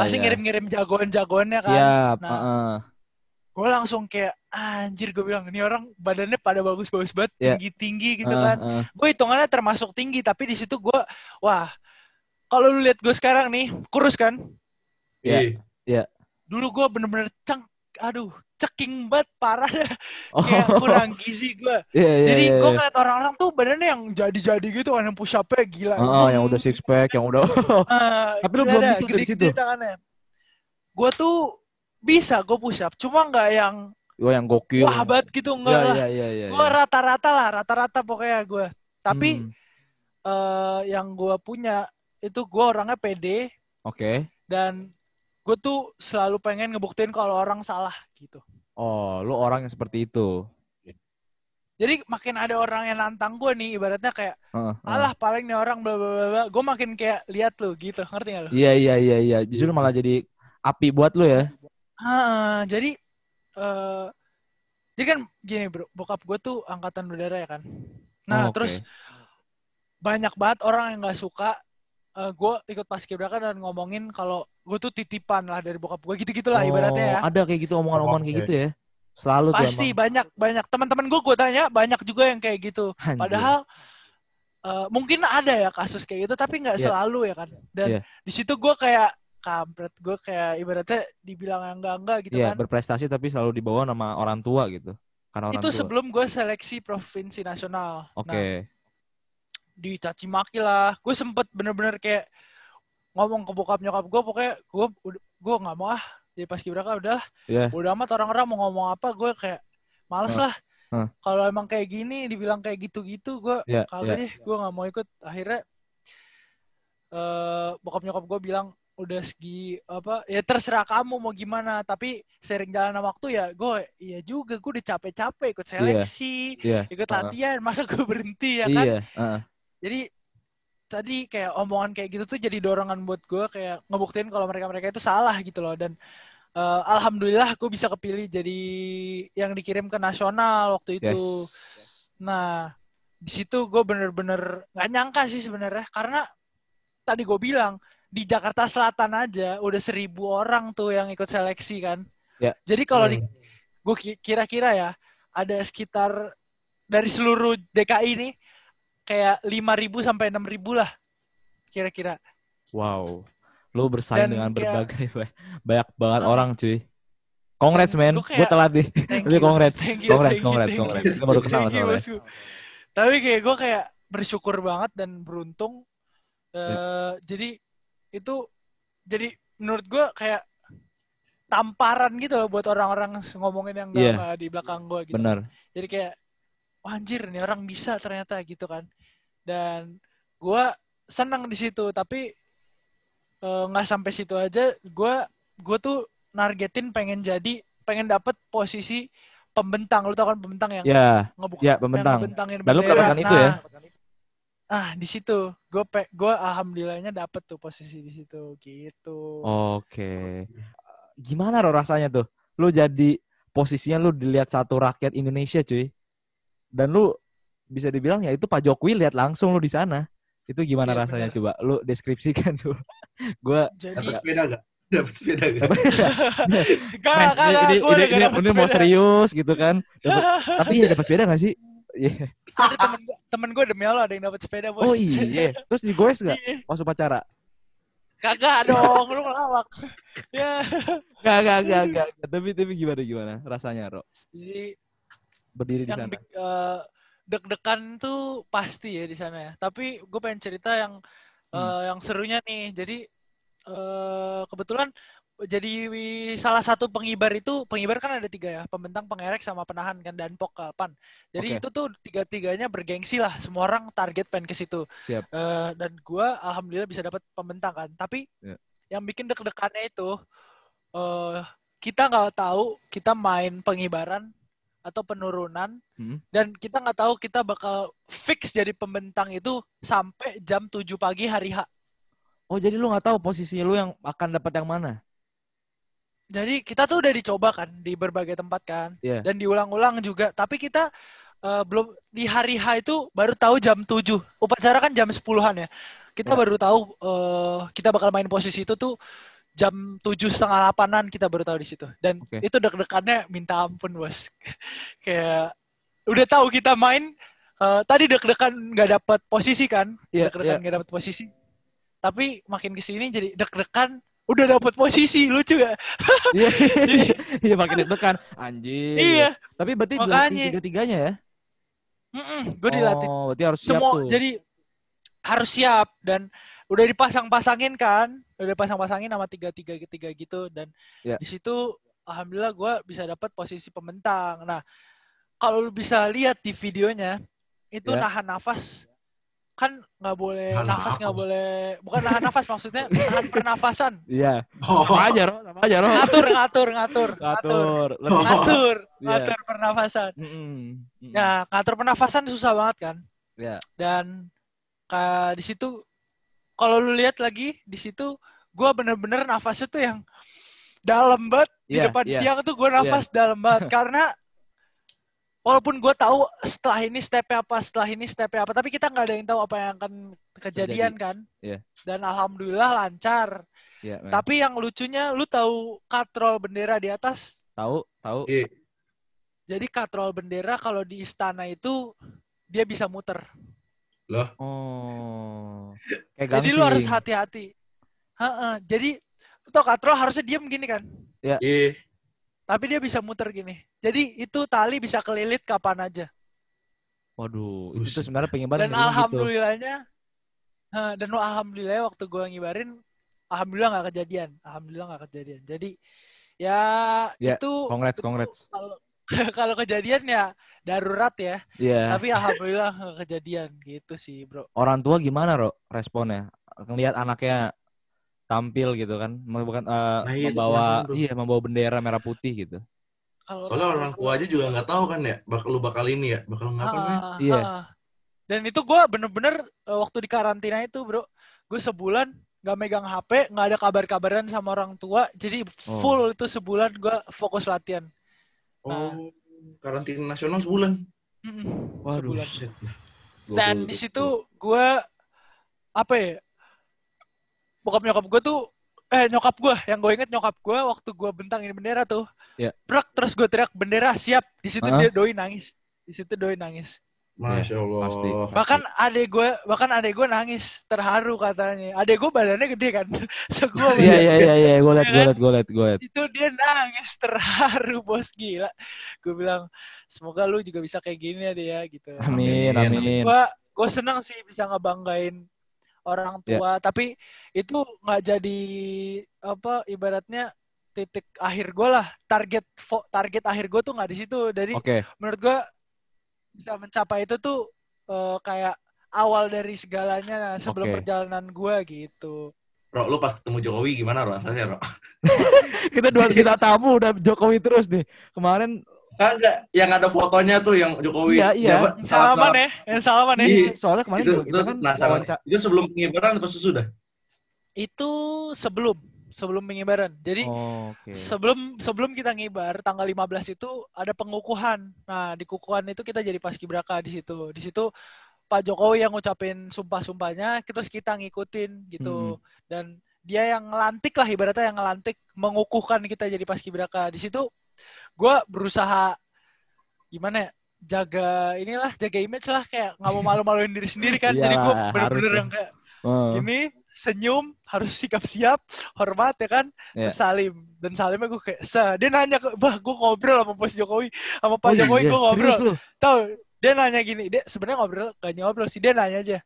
Pasti ngirim-ngirim jagoan-jagoannya kan? Siap, gue langsung kayak, anjir gue bilang, ini orang badannya pada bagus-bagus banget, tinggi-tinggi gitu kan. Gue hitungannya termasuk tinggi, tapi di situ gue, wah, kalau lu lihat gue sekarang nih, kurus kan? Iya. Dulu gue bener-bener ceking banget, parah dah. Kayak kurang gizi gue. Jadi gue ngeliat orang-orang tuh badannya yang jadi-jadi gitu kan, yang push up-nya gila. Yang udah six pack, yang udah. Tapi lu belum bisa dari situ. Gue tuh bisa, gue push up, cuma nggak yang gokil. Wah banget gitu enggak lah. Gue rata-rata pokoknya gue. Tapi yang gue punya itu gue orangnya pede. Oke. Dan gue tuh selalu pengen ngebuktiin kalau orang salah gitu. Oh, lu orang yang seperti itu. Jadi makin ada orang yang nantang gue nih, ibaratnya kayak, alah paling nih orang bla bla bla. Gue makin kayak lihat lu gitu, ngerti nggak lu? Iya. Justru malah jadi api buat lu ya. Jadi kan gini bro, bokap gue tuh angkatan udara ya kan. Nah terus banyak banget orang yang nggak suka. Gue ikut Paskibraka dan ngomongin kalau gue tuh titipan lah dari bokap gue gitu-gitulah ibaratnya ya. Ada kayak gitu omongan-omongan kayak gitu ya. Selalu pasti tuh, banyak teman-teman gue tanya banyak juga yang kayak gitu. Anjir. Padahal mungkin ada ya kasus kayak gitu tapi nggak selalu ya kan. Dan di situ gue kayak kampret, gue kayak ibaratnya dibilang yang enggak gitu kan. Berprestasi tapi selalu dibawa nama orang tua gitu. Karena orang itu tua. Sebelum gue seleksi provinsi nasional. Oke. Nah, dicaci maki lah, gue sempet bener-bener kayak ngomong ke bokap nyokap gue, pokoknya gue nggak mau jadi Paskibraka udahlah, udah amat orang-orang mau ngomong apa, gue kayak males lah, kalau emang kayak gini dibilang kayak gitu-gitu, gue kagak deh, gue nggak mau ikut. Akhirnya bokap nyokap gue bilang udah terserah kamu mau gimana, tapi sering jalan waktu ya gue gue udah capek-capek ikut seleksi, ikut latihan, masa gue berhenti ya kan. Jadi tadi kayak omongan kayak gitu tuh jadi dorongan buat gue kayak ngebuktiin kalau mereka-mereka itu salah gitu loh. Dan alhamdulillah gue bisa kepilih jadi yang dikirim ke nasional waktu itu. Nah di situ gue bener-bener nggak nyangka sih sebenarnya, karena tadi gue bilang di Jakarta Selatan aja udah 1000 orang tuh yang ikut seleksi kan. Jadi kalau gue kira-kira ya ada sekitar dari seluruh DKI nih kayak 5,000-6,000 lah kira-kira. Wow, lo bersaing dengan berbagai banyak banget orang cuy. Congrats man, gue telat nih. Congrats. Gue baru kenal soalnya. Tapi kayak gue kayak bersyukur banget dan beruntung. Jadi itu jadi menurut gue kayak tamparan gitu loh buat orang-orang ngomongin yang gak di belakang gue gitu. Bener. Jadi kayak wah anjir nih orang bisa ternyata gitu kan. Dan gue senang di situ, tapi nggak sampai situ aja. Gue tuh nargetin pengen dapet posisi pembentang. Lu tau kan pembentang yang ngebentangin bendera. Lalu mendapatkan itu ya. Nah di situ gue alhamdulillahnya dapet tuh posisi di situ gitu. Oke. Gimana loh rasanya tuh? Lu jadi posisinya lu dilihat satu rakyat Indonesia cuy. Dan lu bisa dibilang ya itu Pak Jokowi lihat langsung lu di sana. Itu gimana rasanya bener. Coba lu deskripsikan tuh. Gua dapat sepeda enggak? Ini mau serius gitu kan. Dapet, tapi ya dapat sepeda enggak sih? Iya. Temen gue demi Allah ada yang dapat sepeda, Bos. Oh iya. Terus digoes enggak? Pas upacara. Kagak dong, lu ngelawak. Ya. Kagak. Tapi gimana rasanya, Ro? Jadi berdiri di sana. Deg-degan tuh pasti ya di sana ya. Tapi gue pengen cerita yang serunya nih. Jadi kebetulan jadi salah satu pengibar kan ada tiga ya, pembentang, pengerek, sama penahan kan, dan pokapan. Jadi itu tuh tiga-tiganya bergengsi lah, semua orang target pengen ke situ. Dan gue alhamdulillah bisa dapat pembentang kan. Tapi yang bikin deg-degannya itu kita nggak tahu kita main pengibaran atau penurunan dan kita nggak tahu kita bakal fix jadi pembentang itu sampai jam 7 pagi hari H. Oh jadi lu nggak tahu posisinya lu yang akan dapat yang mana? Jadi kita tuh udah dicoba kan di berbagai tempat kan, dan diulang-ulang juga. Tapi kita belum di hari H itu baru tahu jam 7. Upacara kan jam 10-an ya. Kita baru tahu kita bakal main posisi itu tuh jam 7:30-an kita baru tahu di situ. Dan itu deg-degannya minta ampun bos. Kayak udah tahu kita main. Tadi deg-degan nggak dapat posisi kan, deg-degan nggak dapat posisi. Tapi makin kesini jadi deg-degan. Udah dapat posisi, lucu gak? Iya, makin deg-degan. Anjir. Iya. Tapi berarti dilatih tiga-tiganya ya? Gue dilatih. Oh, berarti harus siap semua, tuh. Jadi harus siap. Dan udah dipasang-pasangin kan. Udah dipasang-pasangin sama tiga-tiga gitu. Dan di situ alhamdulillah gue bisa dapat posisi pembentang. Nah, kalau lu bisa lihat di videonya, itu nahan nafas. Kan nggak boleh nafas, nggak boleh, bukan nahan nafas, maksudnya nahan pernafasan. Iya. Sama aja, Ro. Ngatur pernafasan. Nah, ngatur pernafasan susah banget kan. Iya. Dan di situ kalau lu lihat lagi di situ gua bener-bener nafasnya tuh yang dalam banget di depan tiang tuh gua nafas dalam banget karena walaupun gue tahu setelah ini stepnya apa, tapi kita nggak ada yang tahu apa yang akan kejadian kan. Dan alhamdulillah lancar. Tapi yang lucunya, lu tahu katrol bendera di atas? Tahu. Jadi katrol bendera kalau di istana itu dia bisa muter. Loh? Oh. Jadi lu harus hati-hati. Jadi lu tau katrol harusnya diem gini kan? Iya. Tapi dia bisa muter gini. Jadi itu tali bisa kelilit kapan aja. Waduh, itu tuh sebenarnya pengibaran. Dan alhamdulillahnya, waktu gue ngibarin, alhamdulillah nggak kejadian. Jadi ya itu. Congrats. Kalau kejadian ya darurat ya. Tapi alhamdulillah nggak kejadian gitu sih bro. Orang tua gimana Ro responnya? Ngelihat anaknya tampil gitu kan, membawa bendera merah putih gitu. Soalnya orang tua aja juga nggak tahu kan ya, bakal ngapain kan? Iya. Dan itu gue bener-bener waktu di karantina itu bro, gue sebulan nggak megang HP, nggak ada kabar-kabaran sama orang tua, jadi full itu sebulan gue fokus latihan. Karantina nasional sebulan. Waduh. Sebulan. Dan di situ gue apa ya? Nyokap gue waktu gue bentangin bendera tuh, prak terus gue teriak bendera siap, di situ dia doi nangis. Masya Allah. Pasti. Bahkan adek gue nangis terharu katanya. Adek gue badannya gede kan, segua. Iya. Gue liat. Itu dia nangis terharu bos gila. Gue bilang semoga lu juga bisa kayak gini ya dia gitu. Amin. Gue senang sih bisa ngebanggain orang tua, tapi itu nggak jadi apa ibaratnya titik akhir gue lah, target akhir gue tuh nggak di situ, jadi menurut gue bisa mencapai itu tuh kayak awal dari segalanya sebelum perjalanan gue gitu. Ro, lu pas ketemu Jokowi gimana Ro? Rasanya Ro? kita tamu udah Jokowi terus nih kemarin. Kagak, yang ada fotonya tuh yang Jokowi. Iya. Salaman ya. Soalnya kemarin itu kan itu sebelum pengibaran atau sesudah? Itu sebelum pengibaran. Jadi sebelum kita ngibar tanggal 15 itu ada pengukuhan. Nah, di kukuhan itu kita jadi paskibraka di situ. Di situ Pak Jokowi yang ngucapin sumpah-sumpahnya, terus kita ngikutin gitu. Dan dia yang ngelantik lah, ibaratnya yang ngelantik mengukuhkan kita jadi paskibraka. Di situ gue berusaha gimana ya, jaga image lah, kayak nggak mau malu-maluin diri sendiri kan. Jadi gue bener-bener yang kayak gini senyum, harus sikap siap, hormat ya kan, yeah. Salim. Dan salimnya gue kayak, dia nanya, bah gue ngobrol sama Bos Jokowi, sama Pak Jokowi gue ngobrol. Tahu, dia nanya gini, dia sebenarnya ngobrol, gak ngobrol sih, dia nanya aja,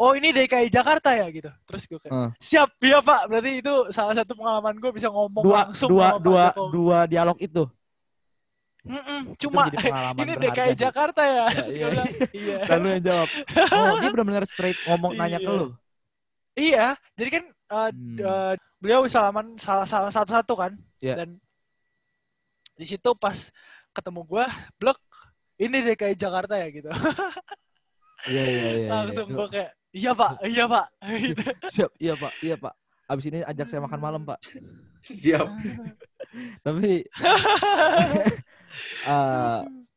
oh ini DKI Jakarta ya gitu. Terus gue kayak, siap, iya Pak, berarti itu salah satu pengalaman gue bisa ngomong langsung sama Pak Jokowi. Dua dialog itu? Cuma ini DKI Jakarta ya. Iya. Lalu yang jawab, oh dia benar-benar straight ngomong nanya ke lu. Iya, jadi kan beliau salaman salah satu-satu kan. Yeah. Dan di situ pas ketemu gue, blek, ini DKI Jakarta ya gitu. Iya. Langsung gue kayak, iya pak. Gitu. Siap, iya pak. Abis ini ajak saya makan malam pak. Siap. Tapi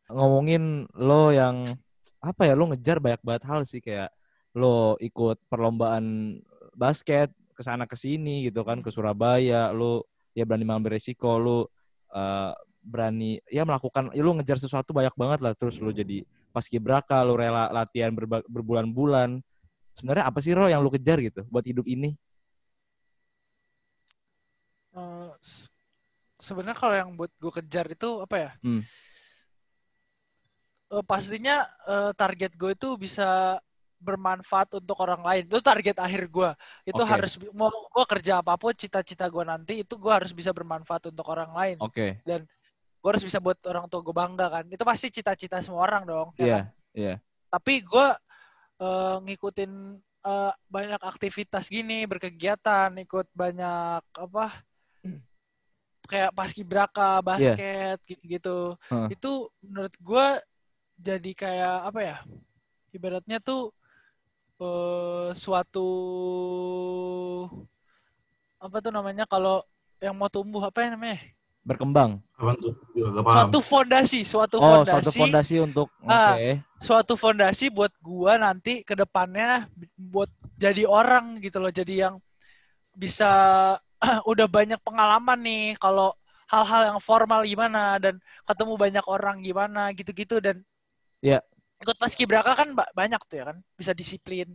ngomongin lo yang apa ya, lo ngejar banyak banget hal sih, kayak lo ikut perlombaan basket kesana kesini gitu kan, ke Surabaya, lo ya berani mengambil resiko, lo berani ya melakukan, ya lo ngejar sesuatu banyak banget lah. Terus lo jadi paskibraka, lo rela latihan berbulan-bulan. Sebenarnya apa sih lo yang lo kejar gitu buat hidup ini? Sebenarnya kalau yang buat gue kejar itu apa ya? Pastinya target gue itu bisa bermanfaat untuk orang lain. Itu target akhir gue. Itu harus, mau gue kerja apapun, cita-cita gue nanti itu gue harus bisa bermanfaat untuk orang lain. Oke. Dan gue harus bisa buat orang tua gue bangga kan. Itu pasti cita-cita semua orang dong. Iya. Tapi gue ngikutin banyak aktivitas gini, berkegiatan, ikut banyak apa? Kayak paskibraka, basket, gitu-gitu. Itu menurut gue jadi kayak apa ya? Ibaratnya tuh suatu apa tuh namanya kalau yang mau tumbuh, apa yang namanya? Berkembang. Suatu fondasi untuk suatu fondasi buat gue nanti ke depannya buat jadi orang gitu loh, jadi yang bisa udah banyak pengalaman nih kalau hal-hal yang formal gimana, dan ketemu banyak orang gimana gitu-gitu. Dan ikut paskibraka kan banyak tuh ya kan, bisa disiplin,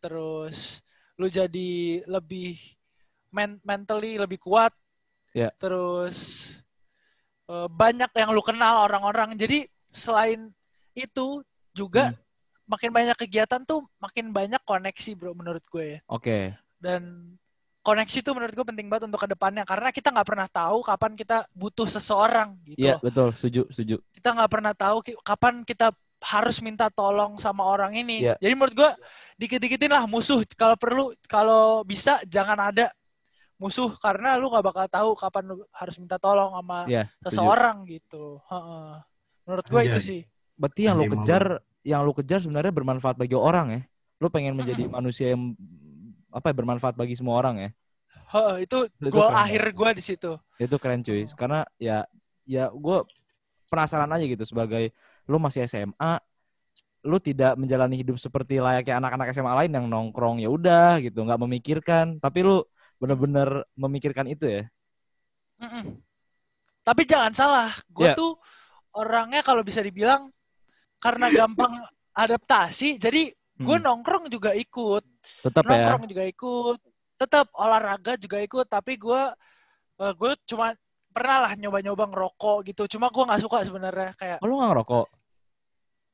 terus lu jadi lebih mentally lebih kuat, terus banyak yang lu kenal orang-orang. Jadi selain itu juga makin banyak kegiatan tuh makin banyak koneksi bro, menurut gue ya. Dan koneksi itu menurut gue penting banget untuk kedepannya, karena kita nggak pernah tahu kapan kita butuh seseorang gitu. Iya betul, setuju. Kita nggak pernah tahu kapan kita harus minta tolong sama orang ini. Jadi menurut gue dikit-dikitin lah musuh, kalau perlu, kalau bisa jangan ada musuh, karena lu nggak bakal tahu kapan lu harus minta tolong sama seseorang gitu. Menurut gue itu sih. Berarti yang lu kejar sebenarnya bermanfaat bagi orang ya. Lu pengen menjadi manusia yang apa ya, bermanfaat bagi semua orang ya. Itu goal akhir gue di situ. Itu keren cuy. Karena ya gue penasaran aja gitu, sebagai lu masih SMA, lu tidak menjalani hidup seperti layaknya anak-anak SMA lain yang nongkrong ya udah gitu, nggak memikirkan. Tapi lu bener-bener memikirkan itu ya. Tapi jangan salah, gue tuh orangnya kalau bisa dibilang karena gampang adaptasi, jadi gue nongkrong juga ikut, tetap olahraga juga ikut, tapi gue cuma pernah lah nyoba-nyoba ngerokok gitu, cuma gue nggak suka sebenarnya kayak. Lu nggak ngerokok?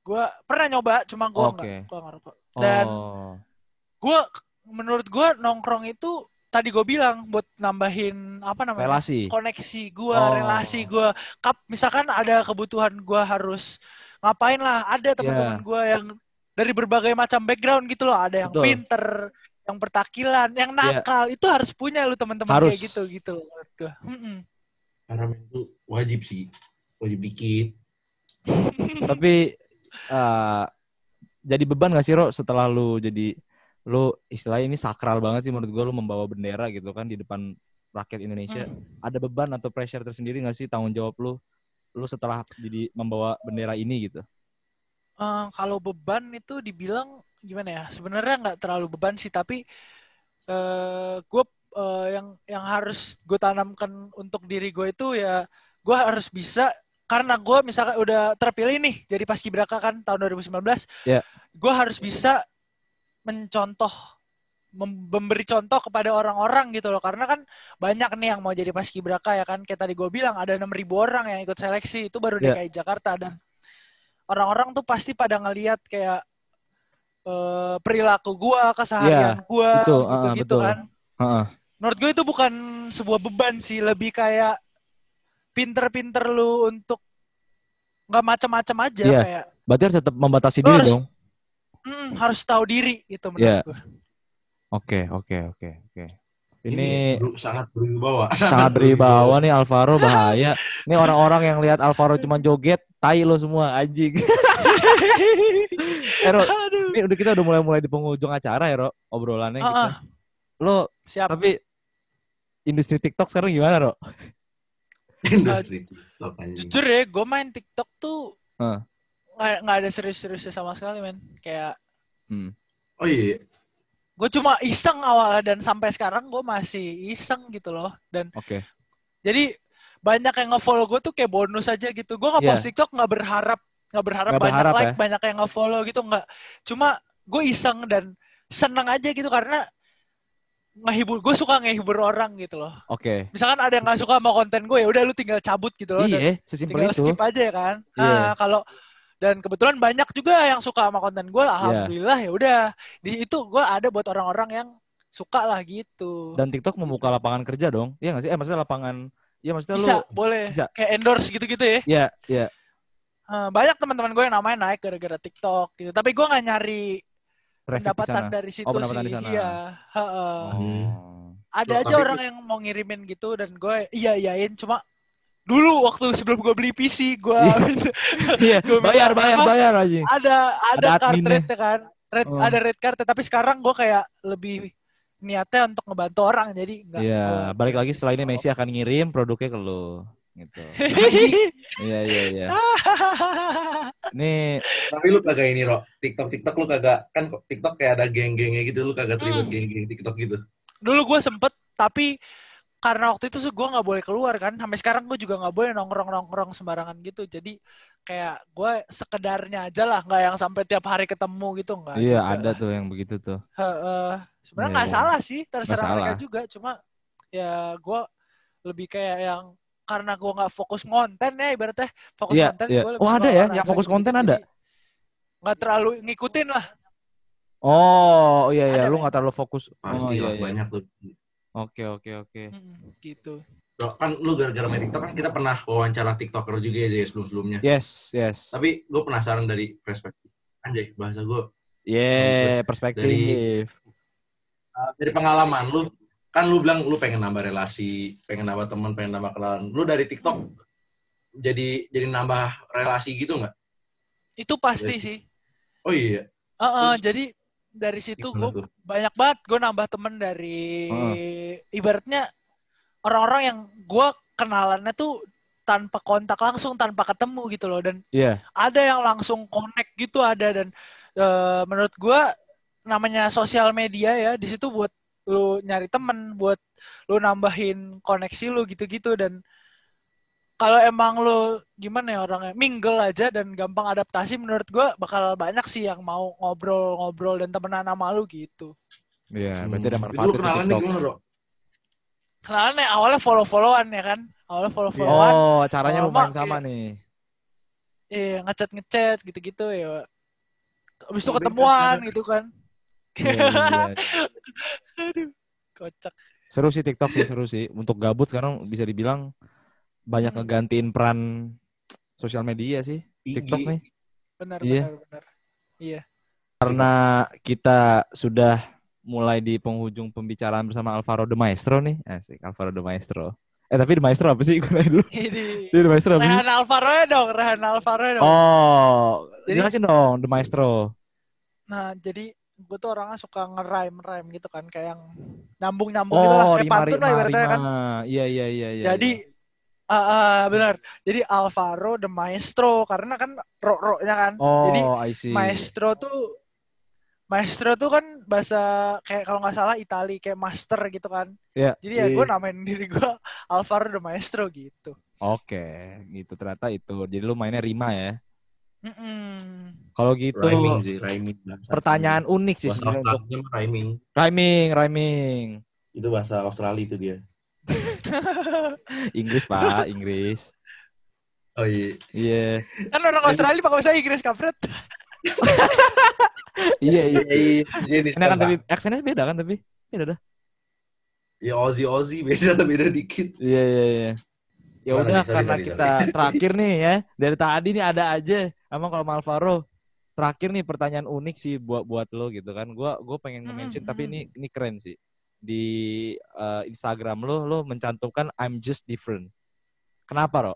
Gue pernah nyoba, cuma gue nggak ngerokok. Dan gue, menurut gue nongkrong itu tadi gue bilang buat nambahin apa namanya? Relasi. Koneksi gue, relasi gue. Misalkan ada kebutuhan gue harus ngapain lah, ada teman-teman gue yang dari berbagai macam background gitu loh. Ada yang pinter, yang pertakilan, yang nakal. Itu harus punya lu teman-teman kayak gitu. Karena itu wajib sih. Wajib dikit. Tapi jadi beban gak sih Ro setelah lu jadi, lu istilahnya ini sakral banget sih menurut gue, lu membawa bendera gitu kan di depan rakyat Indonesia. Ada beban atau pressure tersendiri gak sih tanggung jawab lu setelah jadi membawa bendera ini gitu? Kalau beban itu dibilang gimana ya? Sebenarnya nggak terlalu beban sih, tapi gue yang harus gue tanamkan untuk diri gue itu ya gue harus bisa, karena gue misalkan udah terpilih nih jadi paskibraka kan tahun 2019, gue harus bisa mencontoh memberi contoh kepada orang-orang gitu loh, karena kan banyak nih yang mau jadi paskibraka ya kan, kayak tadi gue bilang ada 6.000 orang yang ikut seleksi, itu baru DKI Jakarta, dan orang-orang tuh pasti pada ngelihat kayak perilaku gue, keseharian gue, gitu kan. Menurut gue itu bukan sebuah beban sih, lebih kayak pinter-pinter lu untuk nggak macam-macam aja kayak. Berarti harus tetap membatasi diri harus, dong. Harus tahu diri gitu menurut gue. Oke. Ini sangat berwibawa. Sangat berwibawa nih Alvaro, bahaya. Ini orang-orang yang lihat Alvaro cuma joget, tai lo semua anjing. Ero, ini udah kita udah mulai di penghujung acara ya, Ro, obrolannya gitu. Lo siap. Tapi industri TikTok sekarang gimana, Ro? Industri TikTok anjing. Jujur ya, gue main TikTok tuh nggak ada serius-seriusnya sama sekali, men. Kayak oh iya. Gue cuma iseng awalnya, dan sampai sekarang gue masih iseng gitu loh. Dan jadi banyak yang nge-follow gue tuh kayak bonus aja gitu. Gue nge-post TikTok nggak berharap banyak like, banyak yang nge-follow gitu, nggak. Cuma gue iseng dan seneng aja gitu, karena ngehibur, gue suka ngehibur orang gitu loh. Misalkan ada yang nggak suka sama konten gue, ya udah lu tinggal cabut gitu loh. Iya, sesimpel itu. Skip aja ya kan. Nah, kalau dan kebetulan banyak juga yang suka sama konten gue, alhamdulillah ya udah. Di itu gue ada buat orang-orang yang suka lah gitu. Dan TikTok membuka lapangan kerja dong, iya nggak sih? Maksudnya lapangan, ya maksudnya bisa, lu boleh bisa kayak endorse gitu-gitu ya? Iya. Banyak teman-teman gue yang namanya naik gara-gara TikTok gitu. Tapi gue nggak nyari pendapatan dari situ sih. Ada aja orang yang mau ngirimin gitu dan gue iya-iyain, cuma dulu waktu sebelum gue beli PC, gue bayar aja. Ada card rate kan, ada red card, tapi sekarang gue kayak lebih niatnya untuk ngebantu orang, jadi enggak. Balik lagi setelah ini Messi akan ngirim produknya ke lo, gitu. Iya. Nih, tapi lu kagak ini, Ro, TikTok lu kagak, kan TikTok kayak ada geng-gengnya gitu, lu kagak terlibat geng-geng TikTok gitu. Dulu gue sempet, tapi karena waktu itu gue nggak boleh keluar kan, sampai sekarang gue juga nggak boleh nongkrong sembarangan gitu, jadi kayak gue sekedarnya aja lah, nggak yang sampai tiap hari ketemu gitu, nggak. Iya juga. Ada tuh yang begitu tuh. Sebenarnya nggak salah sih, terserah mereka juga, cuma ya gue lebih kayak yang karena gue nggak fokus konten ya ibaratnya, fokus konten gue lebih. Oh ada ya, yang fokus konten ada? Nggak terlalu ngikutin lah. Oh iya, lu nggak terlalu fokus. Pasti banyak tuh. Oke. Gitu. Kan lu gara-gara main TikTok kan kita pernah wawancara TikToker juga ya sebelum-sebelumnya. Yes. Tapi gue penasaran dari perspektif. Anjay, bahasa gue. Perspektif. Dari pengalaman lu, kan lu bilang lu pengen nambah relasi, pengen nambah teman, pengen nambah kenalan. Lu dari TikTok jadi nambah relasi gitu nggak? Itu pasti sih. Oh iya. Terus, jadi dari situ gue banyak banget gue nambah temen dari ibaratnya orang-orang yang gue kenalannya tuh tanpa kontak langsung, tanpa ketemu gitu loh, dan ada yang langsung connect gitu ada, dan menurut gue namanya sosial media ya, di situ buat lu nyari temen, buat lu nambahin koneksi lu gitu-gitu, dan kalau emang lu gimana ya orangnya, mingle aja dan gampang adaptasi, menurut gue bakal banyak sih yang mau ngobrol-ngobrol dan temenan sama lu gitu. Iya, berarti ada manfaat. Itu lu kenalan nih gimana, Bro? Kenalannya awalnya follow-followan ya kan? Awalnya follow-followan. Oh, caranya lumayan sama nih. Iya, ngechat gitu-gitu ya. Abis itu ketemuan gitu kan. Iya. Aduh, kocak. Seru sih TikTok sih, seru sih. Untuk gabut sekarang bisa dibilang banyak ngegantiin peran sosial media sih, TikTok nih. Benar. Iya. Karena kita sudah mulai di penghujung pembicaraan bersama Alvaro the Maestro nih. Asik, Alvaro the Maestro. Tapi the Maestro apa sih? Gue dulu. The Maestro apa sih? Rayhan Alvaro dong. Oh, jelasin dong the Maestro. Nah, jadi gue tuh orangnya suka ngerime gitu kan, kayak yang nyambung-nyambung gitu lah, kayak pantun lah ibaratnya kan. Iya. Jadi benar. Jadi Alvaro the Maestro karena kan ro-nya kan. Jadi Maestro tuh kan bahasa kayak kalau nggak salah Itali, kayak master gitu kan. Jadi ya gue namain diri gue Alvaro the Maestro gitu. Oke, gitu ternyata itu. Jadi lu mainnya rima ya. Kalau gitu rhyming sih, rhyming. Pertanyaan unik sih sebenarnya. Rhyming. Itu bahasa Australia itu dia. Inggris, Pak, Inggris. Oh iya. Iya. Kan orang Australia pakai bahasa Inggris, kampret. Iya. Kan tapi aksennya beda kan tapi. Beda dah. Ya Aussie beda dikit. Iya. Ya udah karena kita terakhir nih ya. Dari tadi nih ada aja. Emang kalau Alvaro terakhir nih pertanyaan unik sih buat lo gitu kan. Gue pengen mention tapi ini keren sih. Di Instagram lo mencantumkan I'm just different. Kenapa, Ro?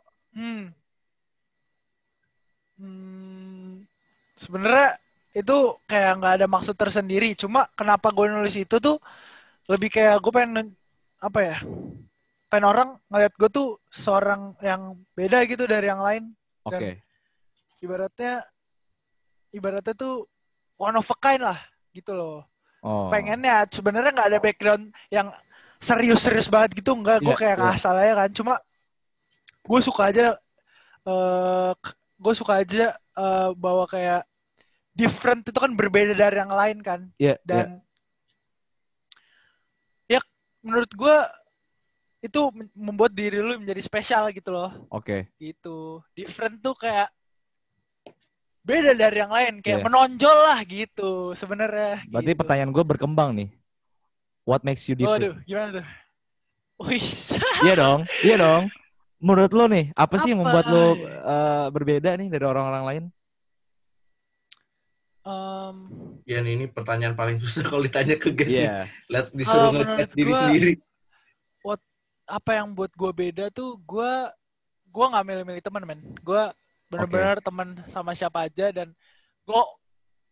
Sebenarnya itu kayak nggak ada maksud tersendiri. Cuma kenapa gue nulis itu tuh lebih kayak gue pengen apa ya? Pengen orang ngeliat gue tuh seorang yang beda gitu dari yang lain. Oke. Ibaratnya tuh one of a kind lah gitu loh. Oh. Pengennya sebenarnya nggak ada background yang serius-serius banget gitu, enggak. Gue kayak ngasal aja kan. Cuma gue suka aja. Bahwa kayak different itu kan berbeda dari yang lain kan. Dan ya menurut gue itu membuat diri lu menjadi spesial gitu loh. Oke. Gitu. Different tuh kayak beda dari yang lain, kayak menonjol lah gitu sebenarnya. Berarti gitu. Pertanyaan gue berkembang nih. What makes you different? Waduh, gimana tuh? Iya dong. Menurut lo nih, apa sih yang membuat lo berbeda nih dari orang-orang lain? Ya ini pertanyaan paling susah kalau ditanya ke guys nih. Lihat disuruh ngeliat diri sendiri. Apa yang buat gue beda tuh, gue nggak milih-milih teman, men. Gue benar-benar teman sama siapa aja, dan gue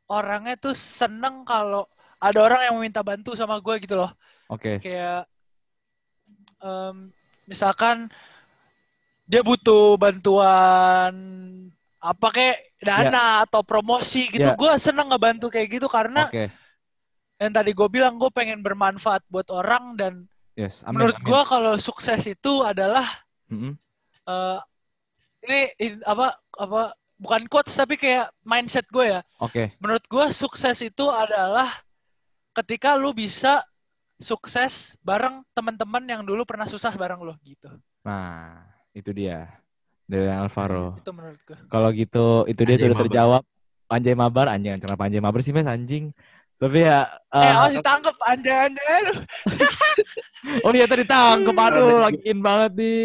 orangnya tuh seneng kalau ada orang yang minta bantu sama gue gitu loh. Kayak misalkan dia butuh bantuan apa kayak dana atau promosi gitu, gue seneng ngebantu kayak gitu karena yang tadi gue bilang gue pengen bermanfaat buat orang, dan menurut gue kalau sukses itu adalah ini bukan quotes tapi kayak mindset gue ya. Menurut gue sukses itu adalah ketika lu bisa sukses bareng teman-teman yang dulu pernah susah bareng lo gitu. Nah itu dia. Dari Alvaro. Itu menurut gue. Kalau gitu, itu dia anjay sudah mabar. Terjawab. Anjay mabar, anjing. Kenapa anjay mabar sih, Mas? Anjing. Tapi ya... harus ditangkep, anjay. Oh iya, tadi tangkep. Aduh, lagiin banget nih,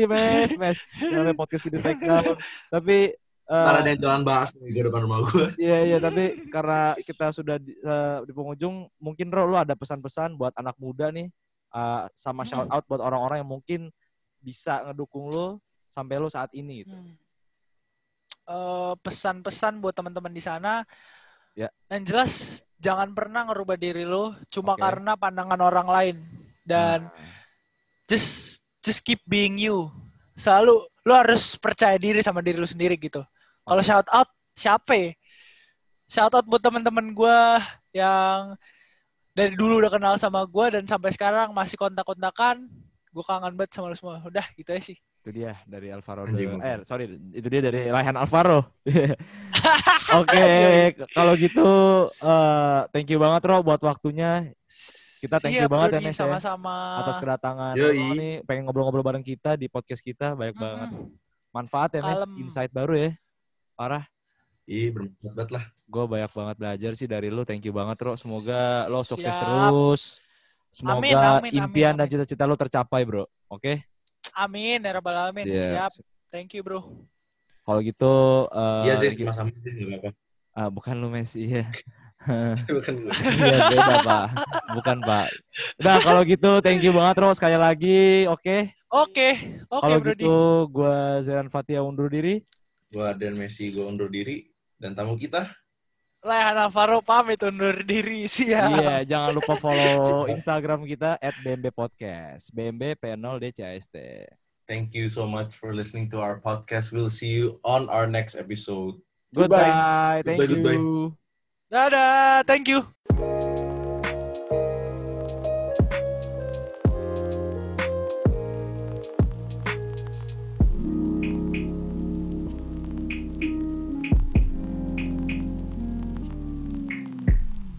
Mas. Namanya podcast di TikTok. Tapi... karena ada yang jalan bahas di depan rumah gue. Iya, tapi karena kita sudah di penghujung, mungkin Ro, lu ada pesan-pesan buat anak muda nih. Sama shout out buat orang-orang yang mungkin bisa ngedukung lu sampai lo saat ini gitu. Pesan-pesan buat teman-teman di sana, yang jelas jangan pernah ngerubah diri lo cuma karena pandangan orang lain, dan just keep being you. Selalu lo harus percaya diri sama diri lo sendiri gitu. Kalau shout out siapa ya? Shout out buat teman-teman gue yang dari dulu udah kenal sama gue dan sampai sekarang masih kontak-kontakan. Gue kangen banget sama lo semua. Udah gitu aja sih. Itu dia dari Alvaro. Itu dia dari Rayhan Alvaro. Oke, kalau gitu thank you banget Ro buat waktunya. Kita thank you banget ya Nes sama-sama atas kedatangan. Ini pengen ngobrol-ngobrol bareng kita di podcast kita, banyak banget manfaat ya Nes, insight baru ya. Parah. Bermanfaat banget lah. Gue banyak banget belajar sih dari lu. Thank you banget Ro. Semoga lo sukses terus. Semoga impian dan cita-cita lo tercapai, Bro. Oke? Amin, ya Rabbal Alamin. Siap. Thank you, Bro. Kalau gitu... iya sih, sama-sama. Bukan lu, Mes. Iya. Bukan lu. Iya, beda, Pak. Bukan, Pak. Nah, kalau gitu, thank you banget, Ro. Sekali lagi, oke, kalau gitu, gue Zerand Fatiha undur diri. Gue Adrian Messi, gue undur diri. Dan tamu kita... Rayhan Alvaro pamit undur diri. Siap. Iya, jangan lupa follow Instagram kita @bmbpodcast. bmbp0dcast. Thank you so much for listening to our podcast. We'll see you on our next episode. Goodbye. Thank you. Dadah. Thank you.